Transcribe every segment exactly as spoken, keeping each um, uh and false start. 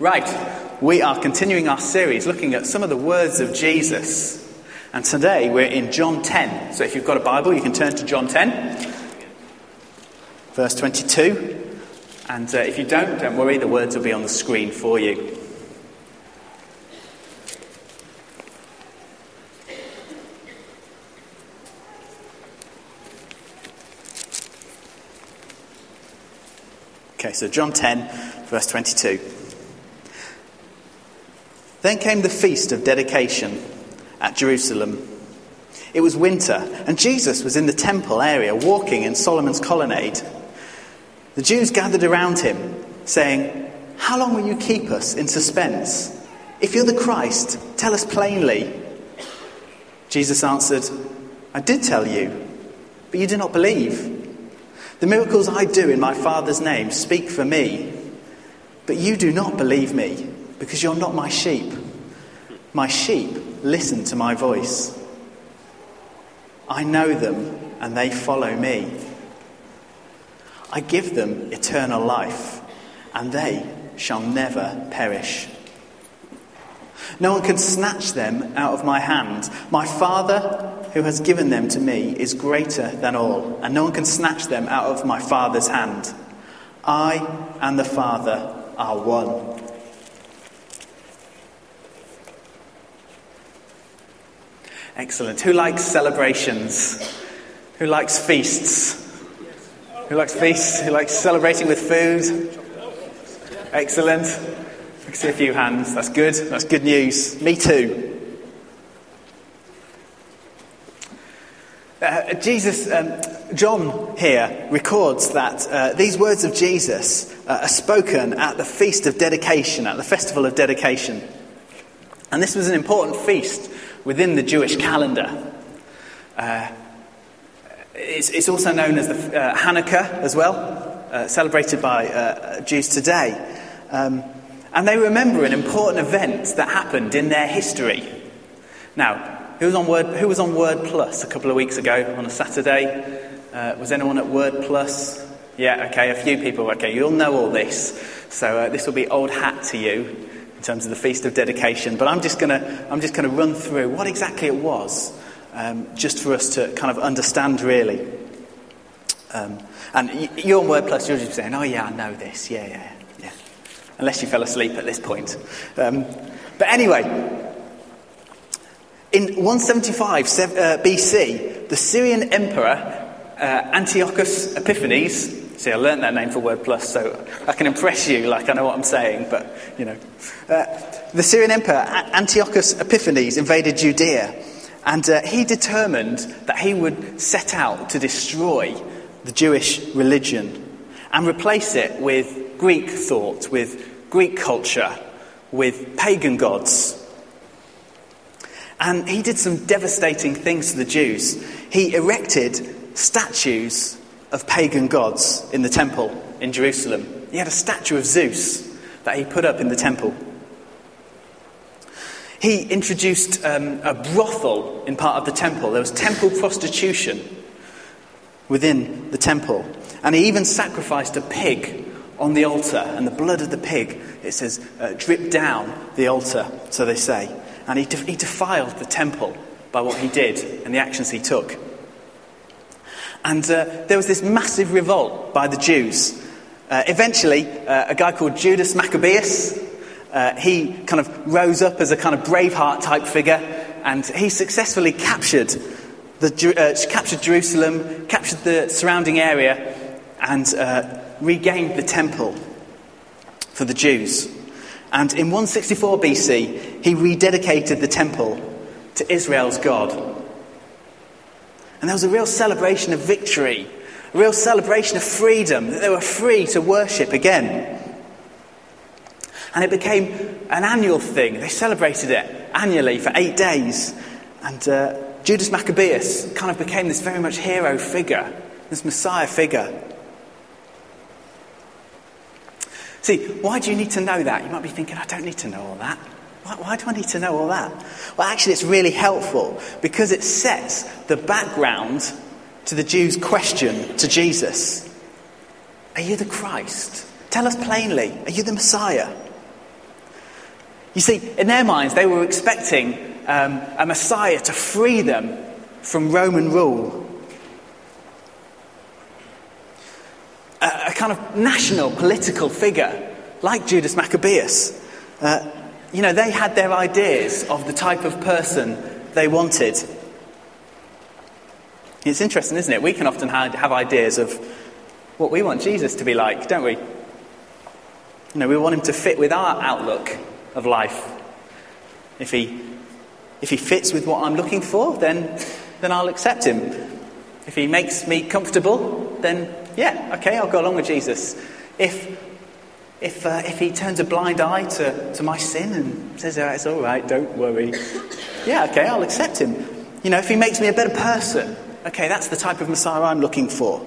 Right, we are continuing our series looking at some of the words of Jesus. And today we're in John ten. So if you've got a Bible, you can turn to John ten, verse twenty-two. And uh, if you don't, don't worry, the words will be on the screen for you. Okay, so John ten, verse twenty-two. Then came the feast of dedication at Jerusalem. It was winter, and Jesus was in the temple area, walking in Solomon's colonnade. The Jews gathered around him, saying, "How long will you keep us in suspense? If you're the Christ, tell us plainly." Jesus answered, "I did tell you, but you do not believe. The miracles I do in my Father's name speak for me, but you do not believe me, because you're not my sheep. My sheep listen to my voice. I know them, and they follow me. I give them eternal life, and they shall never perish. No one can snatch them out of my hand. My Father, who has given them to me, is greater than all, and no one can snatch them out of my Father's hand. I and the Father are one." Excellent. Who likes celebrations? Who likes feasts? Who likes feasts? Who likes celebrating with food? Excellent. I can see a few hands. That's good. That's good news. Me too. Uh, Jesus, um, John here records that uh, these words of Jesus uh, are spoken at the Feast of Dedication, at the Festival of Dedication. And this was an important feast within the Jewish calendar. Uh, it's, it's also known as the uh, Hanukkah as well, uh, celebrated by uh, Jews today. Um, and they remember an important event that happened in their history. Now, who was on Word, who was on Word Plus a couple of weeks ago on a Saturday? Uh, was anyone at Word Plus? Yeah, okay, a few people. Okay, you'll know all this. So uh, this will be old hat to you in terms of the Feast of Dedication, but I'm just going to I'm just going to run through what exactly it was, um, just for us to kind of understand really. Um, and you're on WordPlus, you're just saying, "Oh yeah, I know this, yeah, yeah, yeah," unless you fell asleep at this point. Um, but anyway, in one seventy-five B C, the Syrian emperor uh, Antiochus Epiphanes. See, I learned that name for WordPlus, so I can impress you like I know what I'm saying, but, you know. Uh, the Syrian emperor, Antiochus Epiphanes, invaded Judea, and uh, he determined that he would set out to destroy the Jewish religion and replace it with Greek thought, with Greek culture, with pagan gods. And he did some devastating things to the Jews. He erected statues of pagan gods in the temple in Jerusalem. He had a statue of Zeus that he put up in the temple. He introduced um, a brothel in part of the temple. There was temple prostitution within the temple. And he even sacrificed a pig on the altar, and the blood of the pig, it says, uh, dripped down the altar, so they say. And he, def- he defiled the temple by what he did and the actions he took. And uh, there was this massive revolt by the Jews. Uh, eventually, uh, a guy called Judas Maccabeus, uh, he kind of rose up as a kind of Braveheart type figure, and he successfully captured the uh, captured Jerusalem, captured the surrounding area, and uh, regained the temple for the Jews. And in one sixty-four B C, he rededicated the temple to Israel's God. And there was a real celebration of victory, a real celebration of freedom, that they were free to worship again. And it became an annual thing. They celebrated it annually for eight days. And uh, Judas Maccabeus kind of became this very much hero figure, this Messiah figure. See, why do you need to know that? You might be thinking, I don't need to know all that. Why do I need to know all that? Well, actually, it's really helpful because it sets the background to the Jews' question to Jesus. Are you the Christ? Tell us plainly, are you the Messiah? You see, in their minds, they were expecting um, a Messiah to free them from Roman rule. A, a kind of national political figure like Judas Maccabeus. Uh, you know, they had their ideas of the type of person they wanted. It's interesting, isn't it? We can often have, have ideas of what we want Jesus to be like, don't we? You know, we want him to fit with our outlook of life. If he if he fits with what I'm looking for, then then I'll accept him. If he makes me comfortable, then yeah, okay, I'll go along with Jesus. If if uh, if he turns a blind eye to, to my sin and says, oh, it's all right, don't worry, yeah, okay, I'll accept him. You know, if he makes me a better person, okay, that's the type of Messiah I'm looking for.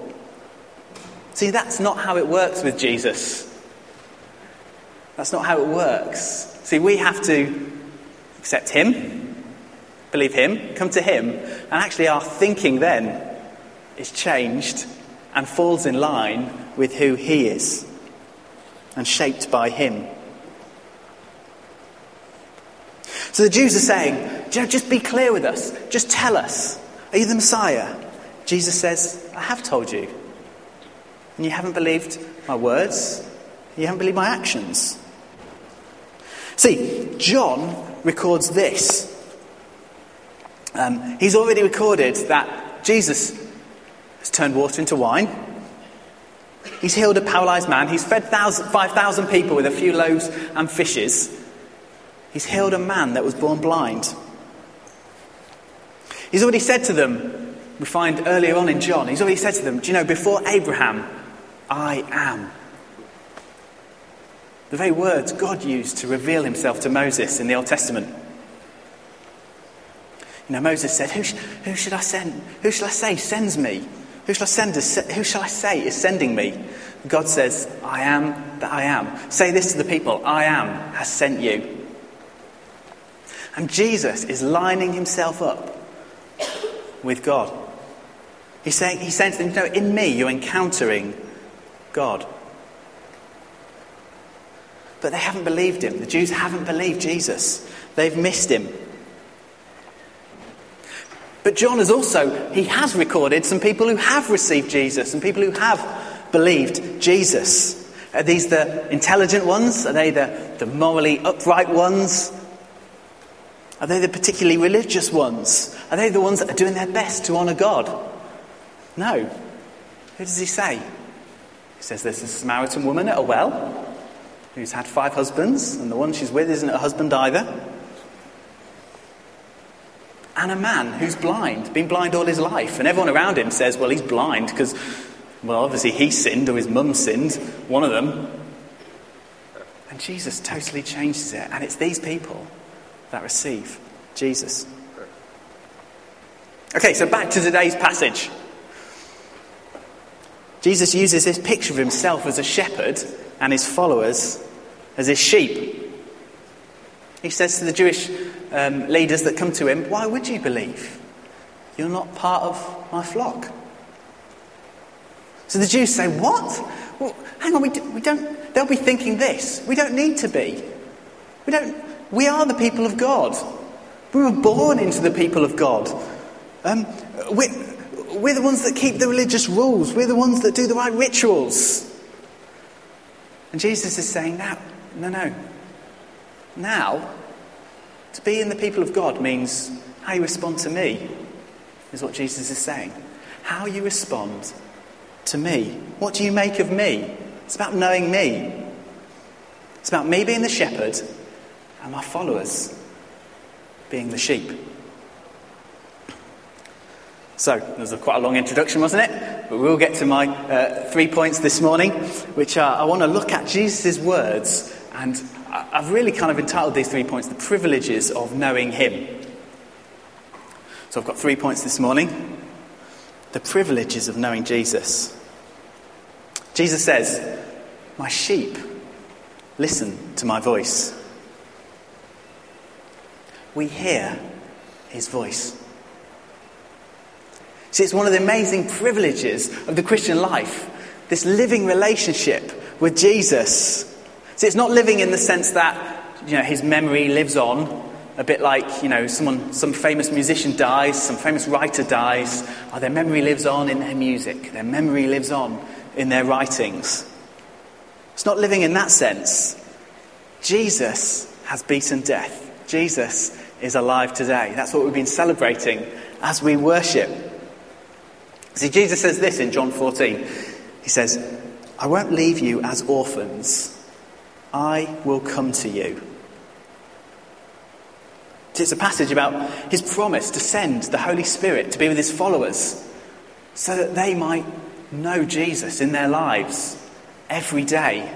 See, that's not how it works with Jesus. That's not how it works. See, we have to accept him, believe him, come to him, and actually our thinking then is changed and falls in line with who he is and shaped by him. So the Jews are saying, just be clear with us. Just tell us. Are you the Messiah? Jesus says, I have told you. And you haven't believed my words. You haven't believed my actions. See, John records this. Um, he's already recorded that Jesus has turned water into wine. He's healed a paralyzed man. He's fed five thousand people with a few loaves and fishes. He's healed a man that was born blind. He's already said to them, we find earlier on in John, he's already said to them, do you know, before Abraham, I am. The very words God used to reveal himself to Moses in the Old Testament. You know, Moses said, who, sh- who should I send? Who shall I say sends me? Who shall I send? Is se- who shall I say is sending me? God says, I am that I am. Say this to the people, I am has sent you. And Jesus is lining himself up with God. He's saying, he's saying to them, no, in me you're encountering God. But they haven't believed him. The Jews haven't believed Jesus. They've missed him. But John has also, he has recorded some people who have received Jesus and people who have believed Jesus. Are these the intelligent ones? Are they the, the morally upright ones? Are they the particularly religious ones? Are they the ones that are doing their best to honour God? No. Who does he say? He says there's a Samaritan woman at a well who's had five husbands, and the one she's with isn't a husband either. And a man who's blind, been blind all his life. And everyone around him says, well, he's blind because, well, obviously he sinned or his mum sinned, one of them. And Jesus totally changes it. And it's these people that receive Jesus. Okay, so back to today's passage. Jesus uses this picture of himself as a shepherd and his followers as his sheep. He says to the Jewish um, leaders that come to him, why would you believe? You're not part of my flock. So the Jews say, what? Well, hang on, we, do, we don't... They'll be thinking this. We don't need to be. We don't... We are the people of God. We were born into the people of God. Um, we're, we're the ones that keep the religious rules. We're the ones that do the right rituals. And Jesus is saying, no, no, no. Now, to be in the people of God means how you respond to me, is what Jesus is saying. How you respond to me. What do you make of me? It's about knowing me. It's about me being the shepherd and my followers being the sheep. So, that was a quite a long introduction, wasn't it? But we'll get to my uh, three points this morning, which are, I want to look at Jesus' words, and I've really kind of entitled these three points, the privileges of knowing him. So I've got three points this morning. The privileges of knowing Jesus. Jesus says, my sheep, listen to my voice. We hear his voice. See, it's one of the amazing privileges of the Christian life, this living relationship with Jesus. See, it's not living in the sense that you know, his memory lives on. A bit like, you know, someone, some famous musician dies, some famous writer dies. Oh, their memory lives on in their music. Their memory lives on in their writings. It's not living in that sense. Jesus has beaten death. Jesus is alive today. That's what we've been celebrating as we worship. See, Jesus says this in John fourteen. He says, "I won't leave you as orphans. I will come to you." It's a passage about his promise to send the Holy Spirit to be with his followers so that they might know Jesus in their lives every day.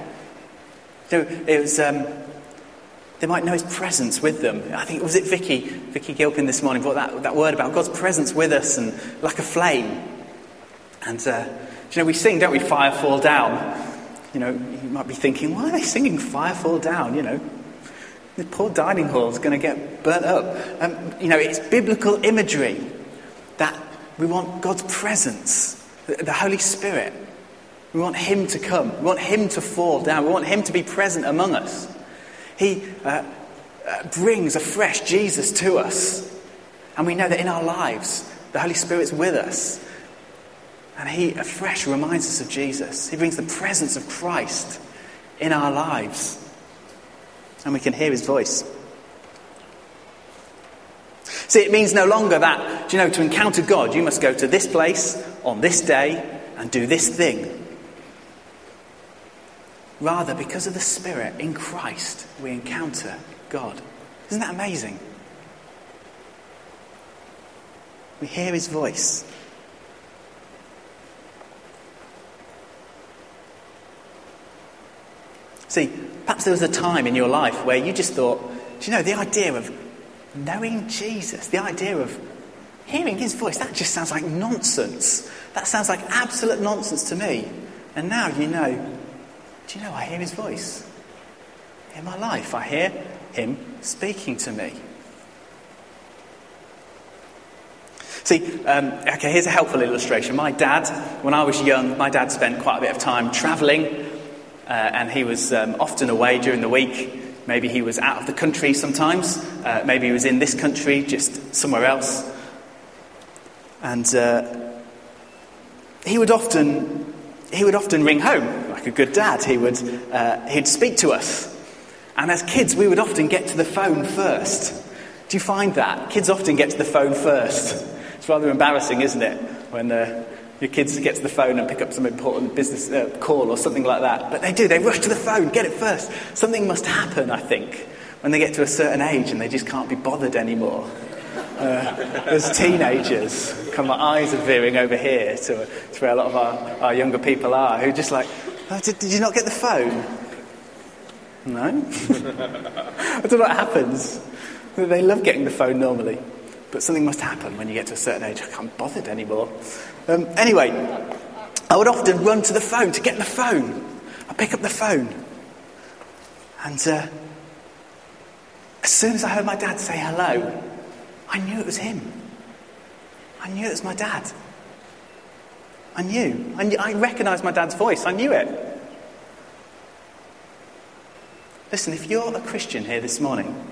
So it was, um, they might know his presence with them. I think, was it Vicky, Vicky Gilpin this morning brought that, that word about God's presence with us and like a flame. And, uh, you know, we sing, don't we, "Fire Fall Down." You know, you might be thinking, why are they singing "Fire Fall Down"? You know, the poor dining hall is going to get burnt up. Um, you know, it's biblical imagery that we want God's presence, the, the Holy Spirit. We want him to come. We want him to fall down. We want him to be present among us. He uh, uh, brings a fresh Jesus to us. And we know that in our lives, the Holy Spirit's with us. And he afresh reminds us of Jesus. He brings the presence of Christ in our lives. And we can hear his voice. See, it means no longer that, you know, to encounter God, you must go to this place on this day and do this thing. Rather, because of the Spirit in Christ, we encounter God. Isn't that amazing? We hear his voice. See, perhaps there was a time in your life where you just thought, do you know, the idea of knowing Jesus, the idea of hearing his voice, that just sounds like nonsense. That sounds like absolute nonsense to me. And now you know, do you know, I hear his voice. In my life, I hear him speaking to me. See, um, okay, here's a helpful illustration. My dad, when I was young, my dad spent quite a bit of time travelling. Uh, and he was um, often away during the week. Maybe he was out of the country sometimes. Uh, maybe he was in this country, just somewhere else. And uh, he would often he would often ring home like a good dad. He would uh, he'd speak to us. And as kids, we would often get to the phone first. Do you find that kids often get to the phone first? It's rather embarrassing, isn't it, when the your kids get to the phone and pick up some important business uh, call or something like that. But they do, they rush to the phone, get it first. Something must happen, I think, when they get to a certain age and they just can't be bothered anymore. Uh, as teenagers, kind of my eyes are veering over here to, to where a lot of our, our younger people are, who are just like, oh, did, did you not get the phone? No? I don't know what happens. They love getting the phone normally. But something must happen when you get to a certain age. I can't be bothered anymore. Um, anyway, I would often run to the phone to get the phone. I pick up the phone. And uh, as soon as I heard my dad say hello, I knew it was him. I knew it was my dad. I knew. I, knew, I recognised my dad's voice. I knew it. Listen, if you're a Christian here this morning,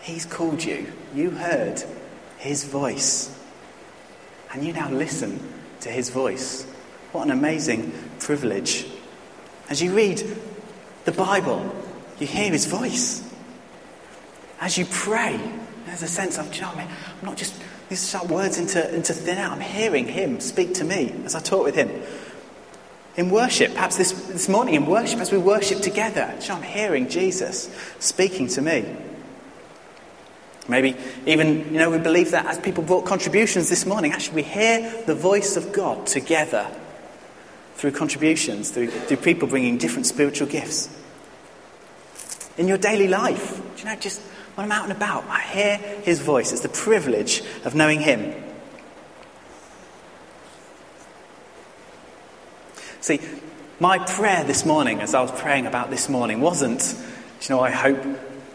he's called you. You heard his voice. And you now listen to his voice. What an amazing privilege. As you read the Bible, you hear his voice. As you pray, there's a sense of, you know, I'm not just, these are words into, into thin out. I'm hearing him speak to me as I talk with him. In worship, perhaps this, this morning in worship, as we worship together, you know, I'm hearing Jesus speaking to me. Maybe even, you know, we believe that as people brought contributions this morning, actually we hear the voice of God together through contributions, through, through people bringing different spiritual gifts. In your daily life, you know, just when I'm out and about, I hear his voice. It's the privilege of knowing him. See, my prayer this morning, as I was praying about this morning, wasn't, you know, I hope...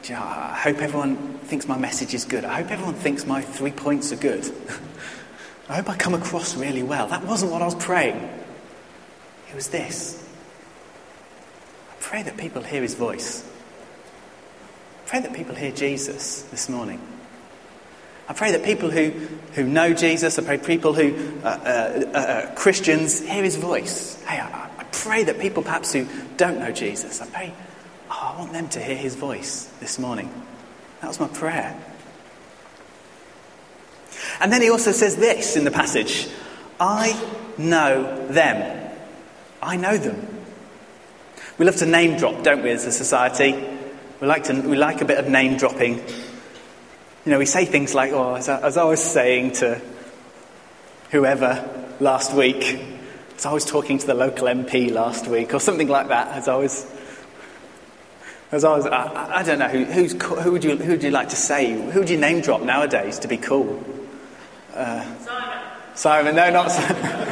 You know, I hope everyone thinks my message is good. I hope everyone thinks my three points are good. I hope I come across really well. That wasn't what I was praying. It was this. I pray that people hear his voice. I pray that people hear Jesus this morning. I pray that people who, who know Jesus, I pray people who are uh, uh, uh, Christians, hear his voice. Hey, I, I pray that people perhaps who don't know Jesus, I pray, oh, I want them to hear his voice this morning. That was my prayer. And then he also says this in the passage, I know them. I know them. We love to name drop, don't we, as a society? We like to we like a bit of name dropping. You know, we say things like, oh, as I, as I was saying to whoever last week, as I was talking to the local M P last week, or something like that, as I was, as I was, I, I don't know, who, who's, who would you, who would you like to say, who would you name drop nowadays to be cool? Uh, Simon. Simon, no, not Simon.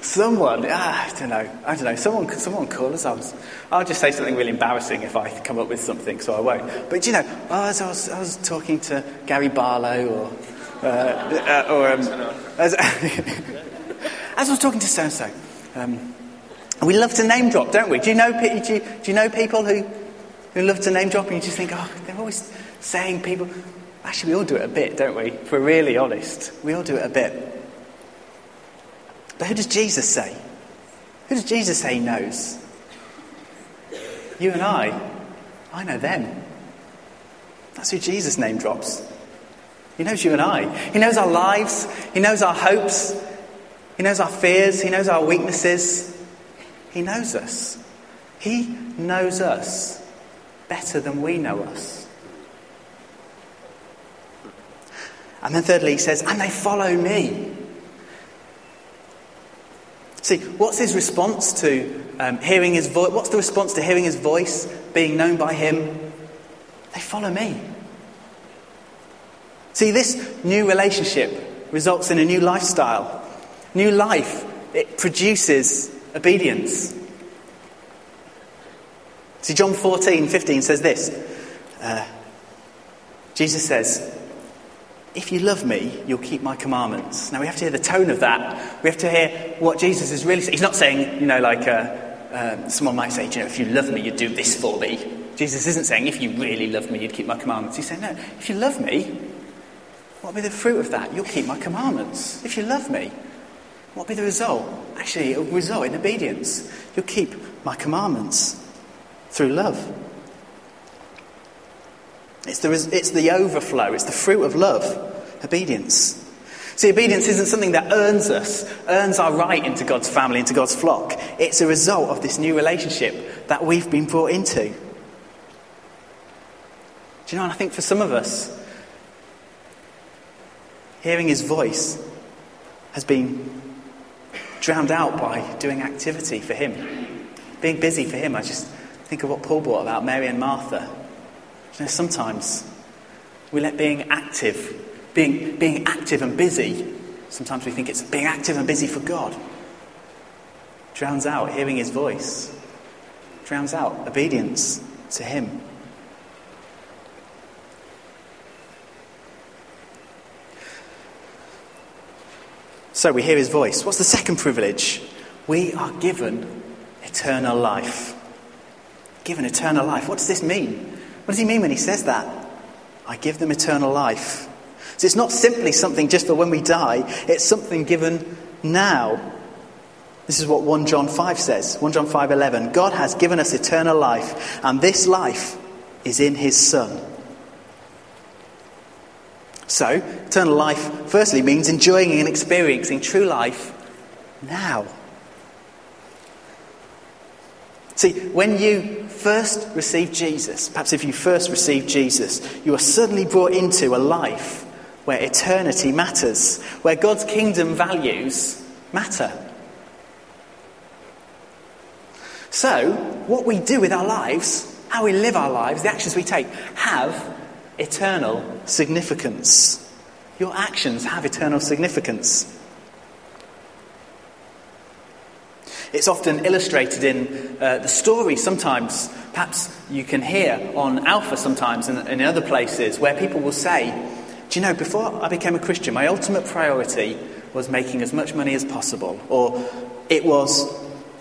Someone, ah, I don't know, I don't know, someone someone call us. I was, I'll just say something really embarrassing if I come up with something, so I won't. But, you know, oh, as I was, I was talking to Gary Barlow or... Uh, uh, or um, as, as I was talking to so-and-so. Um, we love to name drop, don't we? Do you know do you, do you know people who, who love to name drop and you just think, oh, they're always saying people... Actually, we all do it a bit, don't we? If we're really honest, we all do it a bit. But who does Jesus say? Who does Jesus say he knows? You and I. I know them. That's who Jesus name drops. He knows you and I. He knows our lives. He knows our hopes. He knows our fears. He knows our weaknesses. He knows us. He knows us better than we know us. And then thirdly, he says, and they follow me. See, what's his response to um, hearing his voice? What's the response to hearing his voice, being known by him? They follow me. See, this new relationship results in a new lifestyle. New life, it produces obedience. See, John fourteen fifteen says this. Uh, Jesus says, if you love me, you'll keep my commandments. Now, we have to hear the tone of that. We have to hear what Jesus is really saying. He's not saying, you know, like uh, uh, someone might say, you know, if you love me, you'd do this for me. Jesus isn't saying, if you really love me, you'd keep my commandments. He's saying, no, if you love me, what will be the fruit of that? You'll keep my commandments. If you love me, what will be the result? Actually, it will result in obedience. You'll keep my commandments through love. It's the, it's the overflow. It's the fruit of love, obedience. See, obedience isn't something that earns us, earns our right into God's family, into God's flock. It's a result of this new relationship that we've been brought into. Do you know, and I think for some of us, hearing his voice has been drowned out by doing activity for him, being busy for him. I just think of what Paul brought about Mary and Martha. You know, sometimes we let being active, being being active and busy, sometimes we think it's being active and busy for God, drowns out hearing his voice, drowns out obedience to him. So we hear his voice. What's the second privilege? We are given eternal life. Given eternal life. What does this mean? What does he mean when he says that? I give them eternal life. So it's not simply something just for when we die. It's something given now. This is what First John five says. First John five eleven. God has given us eternal life, and this life is in his Son. So, eternal life firstly means enjoying and experiencing true life now. See, when you first receive Jesus, perhaps if you first receive Jesus, you are suddenly brought into a life where eternity matters, where God's kingdom values matter. So, what we do with our lives, how we live our lives, the actions we take, have eternal significance. Your actions have eternal significance. It's often illustrated in uh, the story sometimes. Perhaps you can hear on Alpha sometimes and in other places where people will say, do you know, before I became a Christian, my ultimate priority was making as much money as possible. Or it was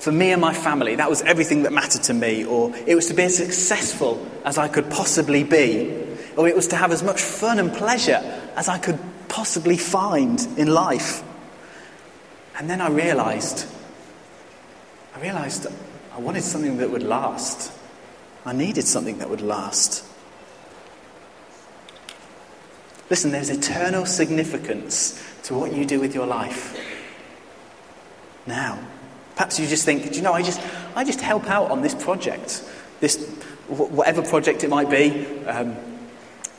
for me and my family. That was everything that mattered to me. Or it was to be as successful as I could possibly be. Or it was to have as much fun and pleasure as I could possibly find in life. And then I realised, I realised I wanted something that would last. I needed something that would last. Listen, there's eternal significance to what you do with your life. Now, perhaps you just think, do you know, I just I just help out on this project, this whatever project it might be. Um,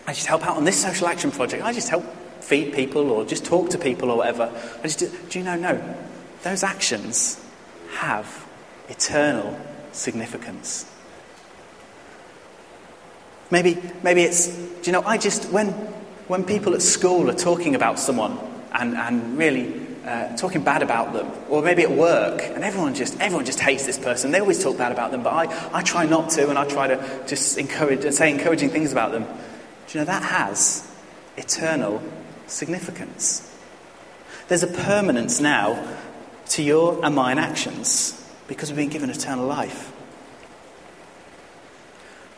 I just help out on this social action project. I just help feed people or just talk to people or whatever. I just do, do you know, no, those actions have eternal significance. Maybe, maybe it's, do you know, I just, when when people at school are talking about someone and, and really uh, talking bad about them, or maybe at work, and everyone just everyone just hates this person, they always talk bad about them, but I, I try not to, and I try to just encourage and say encouraging things about them. Do you know, that has eternal significance. There's a permanence now to your and mine actions, because we've been given eternal life.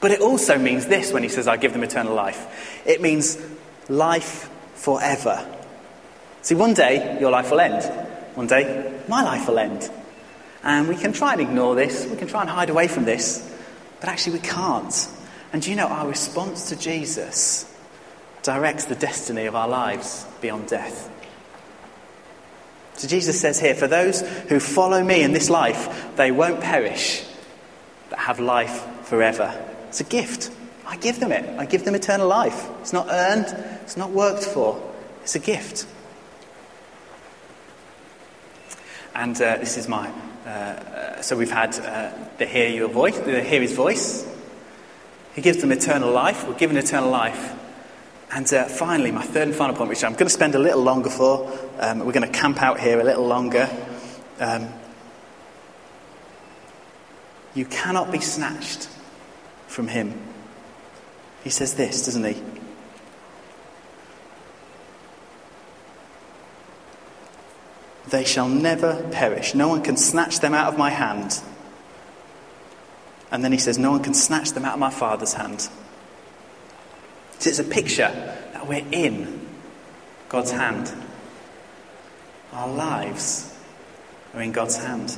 But it also means this when he says, I give them eternal life. It means life forever. See, one day your life will end. One day my life will end. And we can try and ignore this. We can try and hide away from this. But actually we can't. And do you know, our response to Jesus directs the destiny of our lives beyond death. So Jesus says here, for those who follow me in this life, they won't perish, but have life forever. It's a gift. I give them it. I give them eternal life. It's not earned. It's not worked for. It's a gift. And uh, this is my... Uh, so we've had uh, the hear your voice, the hear his voice. He gives them eternal life. We're given eternal life. And uh, finally, my third and final point, which I'm going to spend a little longer for. Um, we're going to camp out here a little longer. Um, you cannot be snatched from him. He says this, doesn't he? They shall never perish. No one can snatch them out of my hand. And then he says, no one can snatch them out of my Father's hand. So it's a picture that we're in God's hand. Our lives are in God's hand.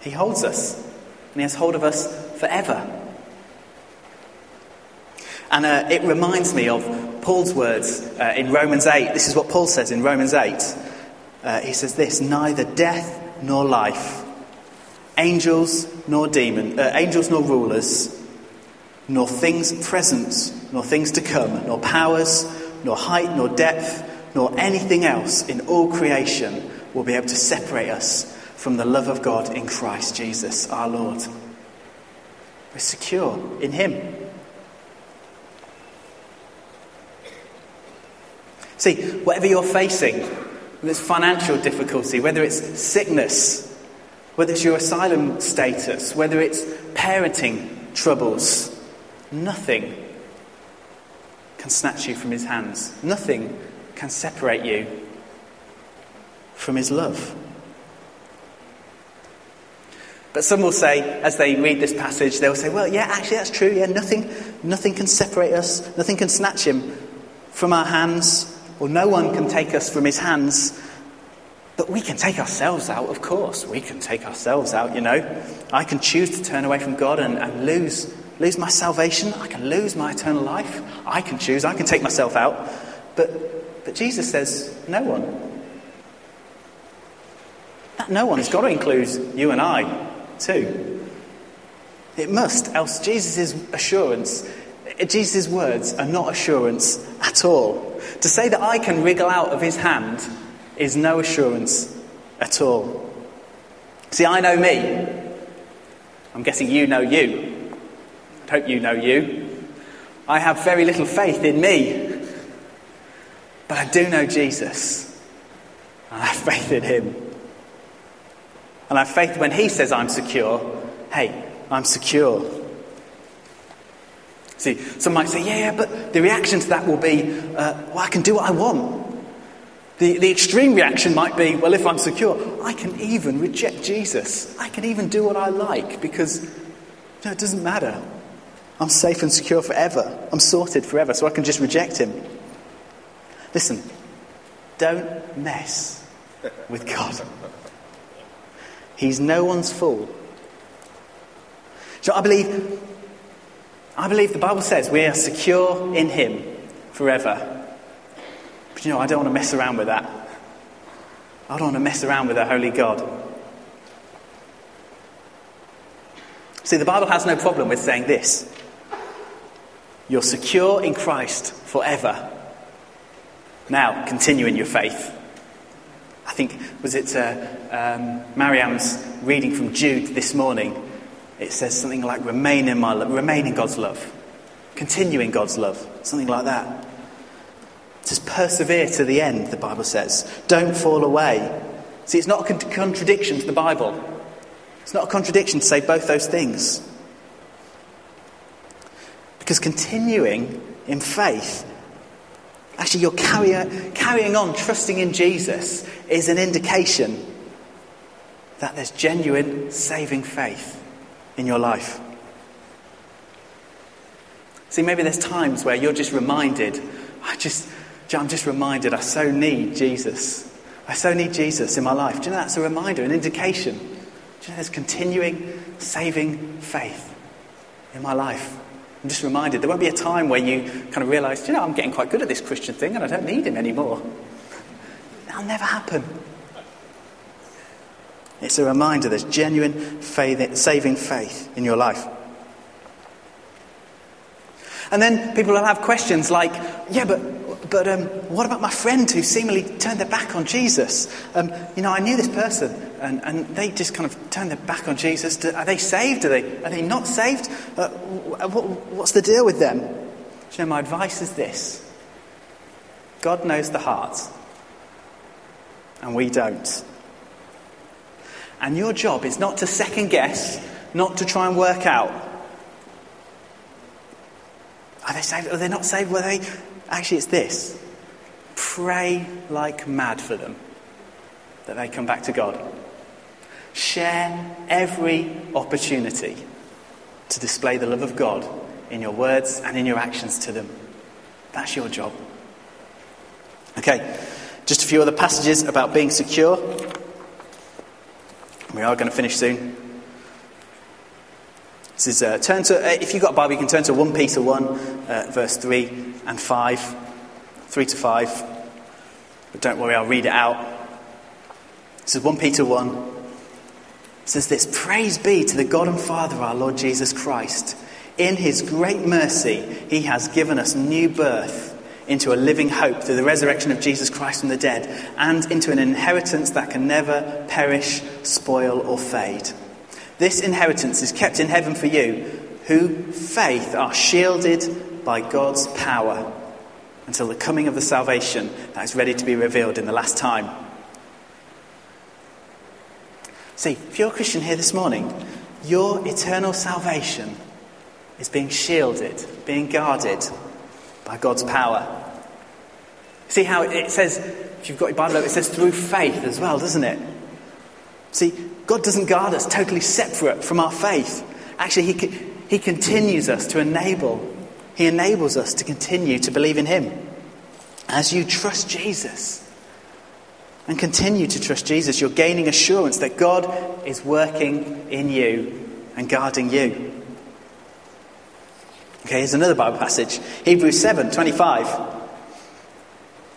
He holds us, and he has hold of us forever. And uh, it reminds me of Paul's words uh, in Romans eight. This is what Paul says in Romans eight. Uh, he says this, neither death nor life, angels nor demon, uh, angels nor rulers, nor things present, nor things to come, nor powers, nor height, nor depth, nor anything else in all creation will be able to separate us from the love of God in Christ Jesus our Lord. We're secure in him. See, whatever you're facing, whether it's financial difficulty, whether it's sickness, whether it's your asylum status, whether it's parenting troubles, nothing can snatch you from his hands. Nothing can separate you from his love. But some will say, as they read this passage, they'll say, well, yeah, actually that's true. Yeah, nothing nothing can separate us. Nothing can snatch him from our hands, or no one can take us from his hands. But we can take ourselves out, of course. We can take ourselves out, you know. I can choose to turn away from God and, and lose, lose my salvation. I can lose my eternal life. I can choose. I can take myself out. But, but Jesus says, no one. That no one has got to include you and I. Too. It must, else Jesus' assurance, Jesus' words are not assurance at all. To say that I can wriggle out of his hand is no assurance at all. See, I know me. I'm guessing you know you. I hope you know you. I have very little faith in me. But I do know Jesus. I have faith in him. And I have faith when he says I'm secure, hey, I'm secure. See, some might say, yeah, yeah, but the reaction to that will be, uh, well, I can do what I want. The, the extreme reaction might be, well, if I'm secure, I can even reject Jesus. I can even do what I like because no, it doesn't matter. I'm safe and secure forever. I'm sorted forever, so I can just reject him. Listen, don't mess with God. He's no one's fool. So I believe, I believe the Bible says we are secure in him forever. But you know, I don't want to mess around with that. I don't want to mess around with a holy God. See, the Bible has no problem with saying this. You're secure in Christ forever. Now, continue in your faith. I think, was it uh, um, Mariam's reading from Jude this morning? It says something like, remain in my love, remain in God's love. Continue in God's love. Something like that. It says persevere to the end, the Bible says. Don't fall away. See, it's not a con- contradiction to the Bible. It's not a contradiction to say both those things. Because continuing in faith, actually you're carry- carrying on, trusting in Jesus, is an indication that there's genuine saving faith in your life. See, maybe there's times where you're just reminded, I just... I'm just reminded I so need Jesus. I so need Jesus in my life. Do you know that's a reminder, an indication? Do you know there's continuing, saving faith in my life? I'm just reminded. There won't be a time where you kind of realise, you know, I'm getting quite good at this Christian thing and I don't need him anymore. That'll never happen. It's a reminder there's genuine faith, saving faith in your life. And then people will have questions like, yeah, but But um, what about my friend who seemingly turned their back on Jesus? Um, you know, I knew this person, and, and they just kind of turned their back on Jesus. Do, are they saved? Are they are they not saved? Uh, what, what's the deal with them? Do you know, my advice is this. God knows the heart, and we don't. And your job is not to second guess, not to try and work out. Are they saved? Are they not saved? Were they... Actually, it's this. Pray like mad for them, that they come back to God. Share every opportunity to display the love of God in your words and in your actions to them. That's your job. Okay, just a few other passages about being secure. We are going to finish soon. This is, uh, turn to, uh, if you've got a Bible, you can turn to First Peter one, uh, verse three. And five, three to five. But don't worry, I'll read it out. This is First Peter one. It says this, "Praise be to the God and Father of our Lord Jesus Christ. In his great mercy, he has given us new birth into a living hope through the resurrection of Jesus Christ from the dead and into an inheritance that can never perish, spoil or fade. This inheritance is kept in heaven for you, who faith are shielded by God's power until the coming of the salvation that is ready to be revealed in the last time." See, if you're a Christian here this morning, your eternal salvation is being shielded, being guarded by God's power. See how it says, if you've got your Bible, it says through faith as well, doesn't it? See, God doesn't guard us totally separate from our faith. Actually, he, he continues us to enable He enables us to continue to believe in him. As you trust Jesus and continue to trust Jesus, you're gaining assurance that God is working in you and guarding you. Okay, here's another Bible passage. Hebrews seven twenty-five.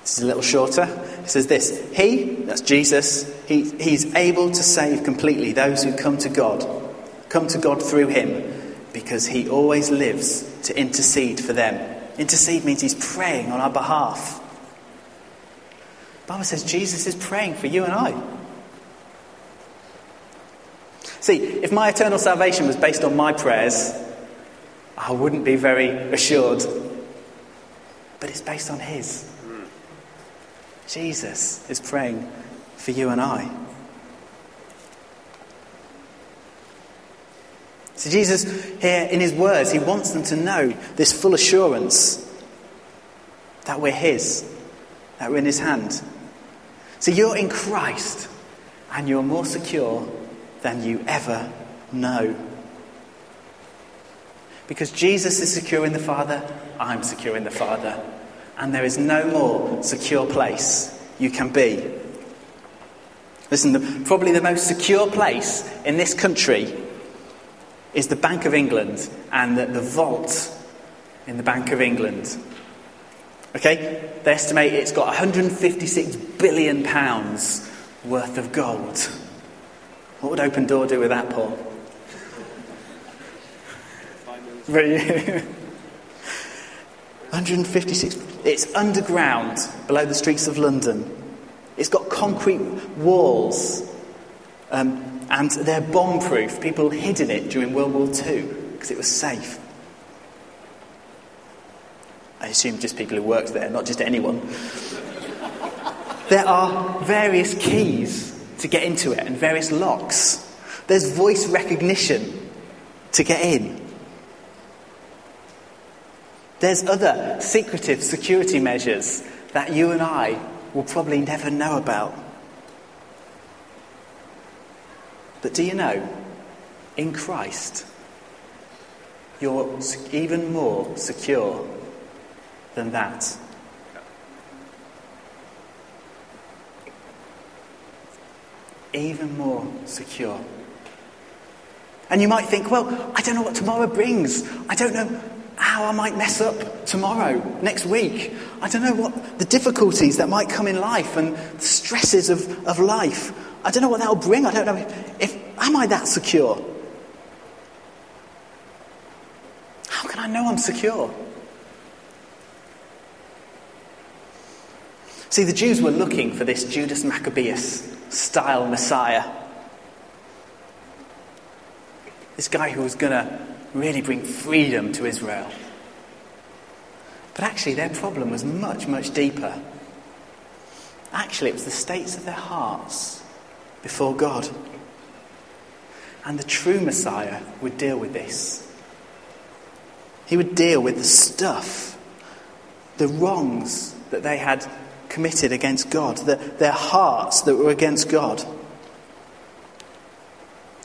This is a little shorter. It says this, "He," that's Jesus, he, he's able to save completely those who come to God, come to God through him, because he always lives to intercede for them." Intercede means he's praying on our behalf. The Bible says Jesus is praying for you and I. See, if my eternal salvation was based on my prayers, I wouldn't be very assured. But it's based on his. Jesus is praying for you and I. So Jesus, here in his words, he wants them to know this full assurance that we're his, that we're in his hand, So you're in Christ, and you're more secure than you ever know. Because Jesus is secure in the Father, I'm secure in the Father. And there is no more secure place you can be. Listen, the, probably the most secure place in this country is the Bank of England and the, the vault in the Bank of England. Okay? They estimate it's got one hundred fifty-six billion pounds worth of gold. What would Open Door do with that, Paul? one hundred fifty-six. It's underground, below the streets of London. It's got concrete walls, um, and they're bomb-proof. People hid in it during World War Two because it was safe. I assume just people who worked there, not just anyone. There are various keys to get into it and various locks. There's voice recognition to get in. There's other secretive security measures that you and I will probably never know about. But do you know, in Christ, you're even more secure than that. Even more secure. And you might think, well, I don't know what tomorrow brings. I don't know how I might mess up tomorrow, next week. I don't know what the difficulties that might come in life and the stresses of, of life. I don't know what that will bring. I don't know if, if... Am I that secure? How can I know I'm secure? See, the Jews were looking for this Judas Maccabeus style Messiah. This guy who was going to really bring freedom to Israel. But actually their problem was much, much deeper. Actually it was the states of their hearts before God. And the true Messiah would deal with this. He would deal with the stuff, the wrongs that they had committed against God, the, their hearts that were against God.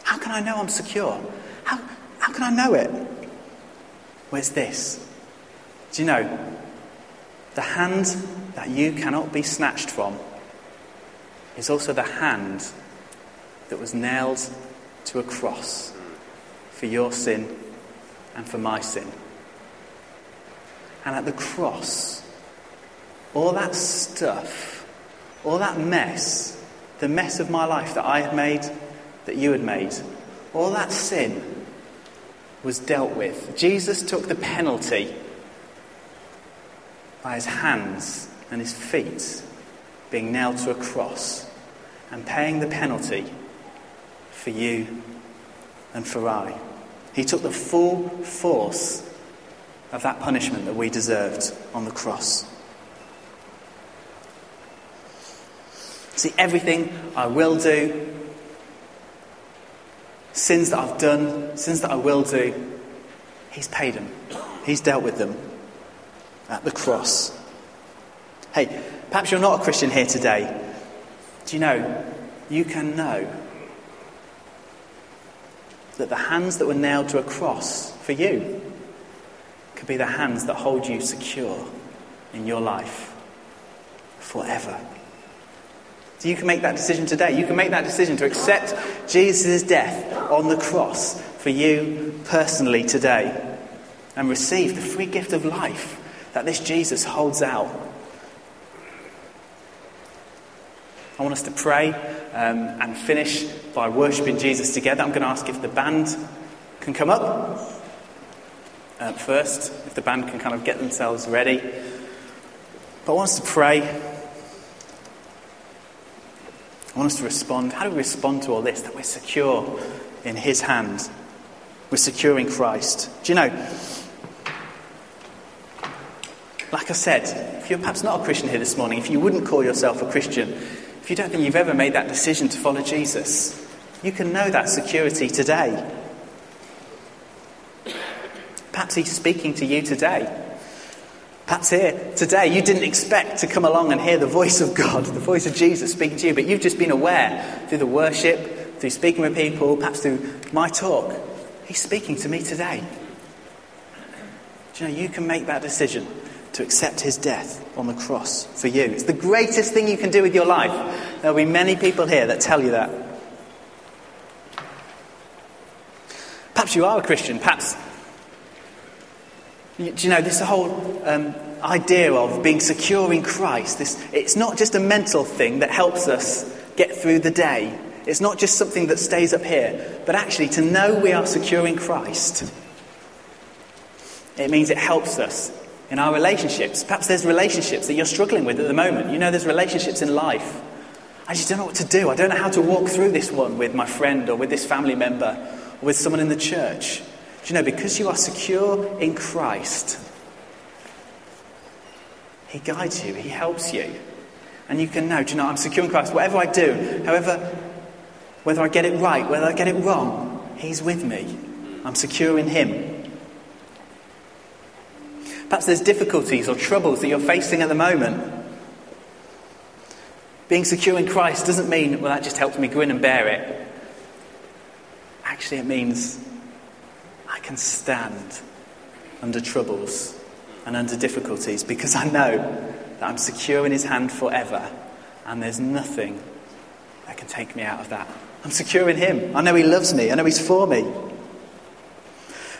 How can I know I'm secure? How... How can I know it? Where's this? Do you know? The hand that you cannot be snatched from is also the hand that was nailed to a cross for your sin and for my sin. And at the cross, all that stuff, all that mess, the mess of my life that I had made, that you had made, all that sin was dealt with. Jesus took the penalty by his hands and his feet being nailed to a cross and paying the penalty for you and for I. He took the full force of that punishment that we deserved on the cross. See, everything I will do, sins that I've done, sins that I will do, he's paid them. He's dealt with them at the cross. Hey, perhaps you're not a Christian here today. Do you know, you can know that the hands that were nailed to a cross for you could be the hands that hold you secure in your life forever. So you can make that decision today. You can make that decision to accept Jesus' death on the cross for you personally today and receive the free gift of life that this Jesus holds out. I want us to pray um, and finish by worshipping Jesus together. I'm going to ask if the band can come up uh, first, if the band can kind of get themselves ready. But I want us to pray. I want us to respond. How do we respond to all this? That we're secure in his hand. We're secure in Christ. Do you know, like I said, if you're perhaps not a Christian here this morning, if you wouldn't call yourself a Christian, if you don't think you've ever made that decision to follow Jesus, you can know that security today. Perhaps he's speaking to you today. Perhaps here today, you didn't expect to come along and hear the voice of God, the voice of Jesus speaking to you, but you've just been aware through the worship, through speaking with people, perhaps through my talk. He's speaking to me today. Do you know, you can make that decision to accept his death on the cross for you. It's the greatest thing you can do with your life. There'll be many people here that tell you that. Perhaps you are a Christian. Perhaps, do you know, this whole um, idea of being secure in Christ, this, it's not just a mental thing that helps us get through the day. It's not just something that stays up here, but actually to know we are secure in Christ, it means it helps us in our relationships. Perhaps there's relationships that you're struggling with at the moment. You know, there's relationships in life. I just don't know what to do. I don't know how to walk through this one with my friend or with this family member or with someone in the church. Do you know, because you are secure in Christ, he guides you, he helps you. And you can know, do you know, I'm secure in Christ. Whatever I do, however, whether I get it right, whether I get it wrong, he's with me. I'm secure in him. Perhaps there's difficulties or troubles that you're facing at the moment. Being secure in Christ doesn't mean, well, that just helps me grin and bear it. Actually, it means I can stand under troubles and under difficulties because I know that I'm secure in his hand forever and there's nothing that can take me out of that. I'm secure in him. I know he loves me. I know he's for me.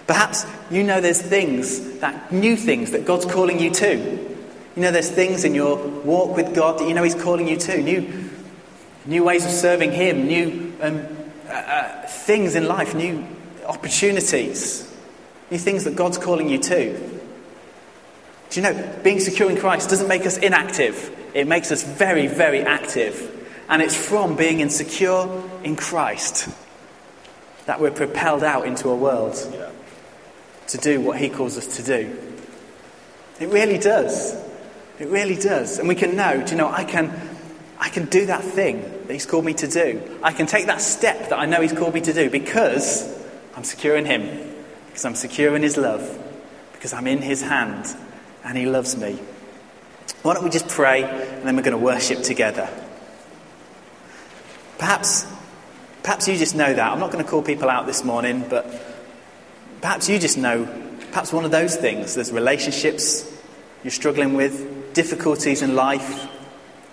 Perhaps you know there's things, that new things that God's calling you to. You know there's things in your walk with God that you know he's calling you to. New, new ways of serving him, new um, Uh, uh, things in life, new opportunities, new things that God's calling you to. Do you know, being secure in Christ doesn't make us inactive. It makes us very, very active. And it's from being insecure in Christ that we're propelled out into a world yeah. to do what he calls us to do. It really does. It really does. And we can know, do you know, I can... I can do that thing that he's called me to do. I can take that step that I know he's called me to do because I'm secure in him, because I'm secure in his love, because I'm in his hand and he loves me. Why don't we just pray and then we're going to worship together. Perhaps, perhaps you just know that. I'm not going to call people out this morning, but perhaps you just know, perhaps one of those things. There's relationships you're struggling with, difficulties in life.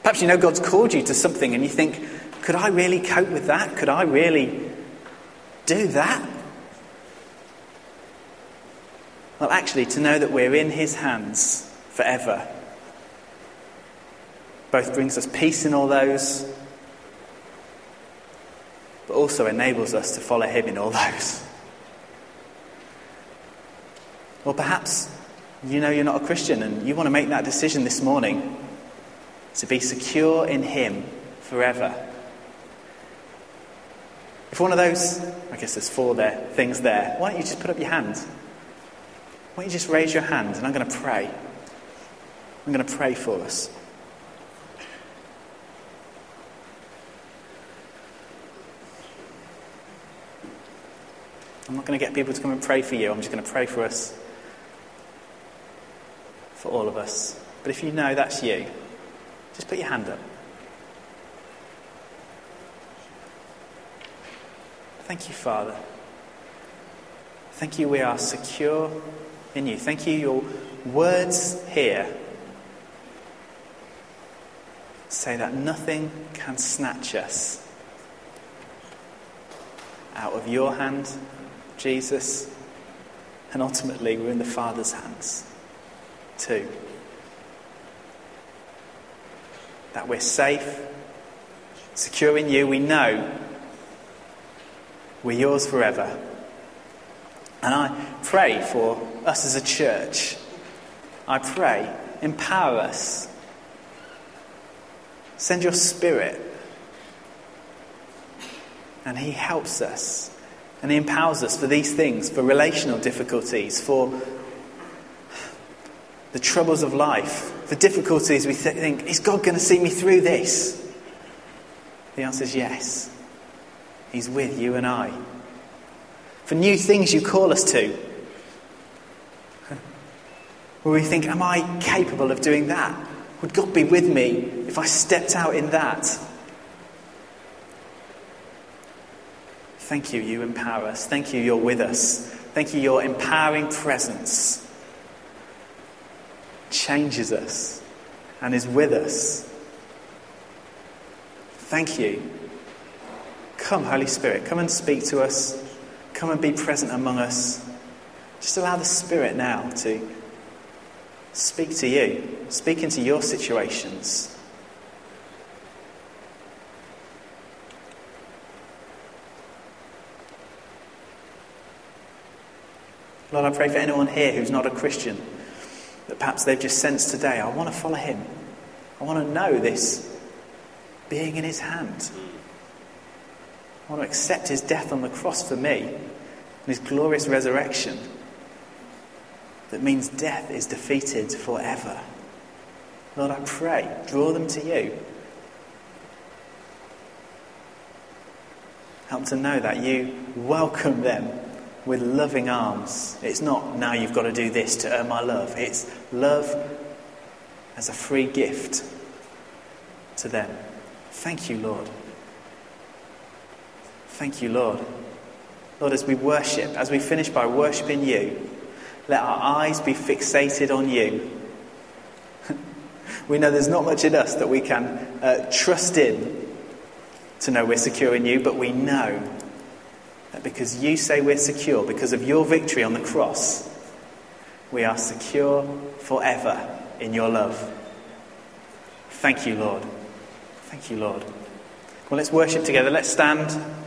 Perhaps you know God's called you to something and you think, could I really cope with that? Could I really do that? Well, actually, to know that we're in his hands forever both brings us peace in all those, but also enables us to follow him in all those. Or perhaps you know you're not a Christian and you want to make that decision this morning. To be secure in him forever. If one of those, I guess there's four there, things there, why don't you just put up your hand? Why don't you just raise your hand and I'm going to pray. I'm going to pray for us. I'm not going to get people to come and pray for you. I'm just going to pray for us. For all of us. But if you know that's you, just put your hand up. Thank you, Father. Thank you, we are secure in you. Thank you, your words here say that nothing can snatch us out of your hand, Jesus, and ultimately we're in the Father's hands too. That we're safe, secure in you. We know we're yours forever. And I pray for us as a church. I pray, empower us. Send your Spirit. And he helps us. And he empowers us for these things, for relational difficulties, for the troubles of life, the difficulties we th- think, is God going to see me through this? The answer is yes. He's with you and I. For new things you call us to. where we think, am I capable of doing that? Would God be with me if I stepped out in that? Thank you, you empower us. Thank you, you're with us. Thank you, your empowering presence changes us and is with us. Thank you. Come, Holy Spirit, come and speak to us. Come and be present among us. Just allow the Spirit now to speak to you, speak into your situations. Lord, I pray for anyone here who's not a Christian, that perhaps they've just sensed today, I want to follow him. I want to know this being in his hand. I want to accept his death on the cross for me and his glorious resurrection that means death is defeated forever. Lord, I pray, draw them to you. Help to know that you welcome them with loving arms. It's not, now you've got to do this to earn my love. It's love as a free gift to them. Thank you, Lord. Thank you, Lord. Lord, as we worship, as we finish by worshipping you, let our eyes be fixated on you. We know there's not much in us that we can uh, trust in to know we're secure in you, but we know that because you say we're secure, because of your victory on the cross, we are secure forever in your love. Thank you, Lord. Thank you, Lord. Well, let's worship together. Let's stand.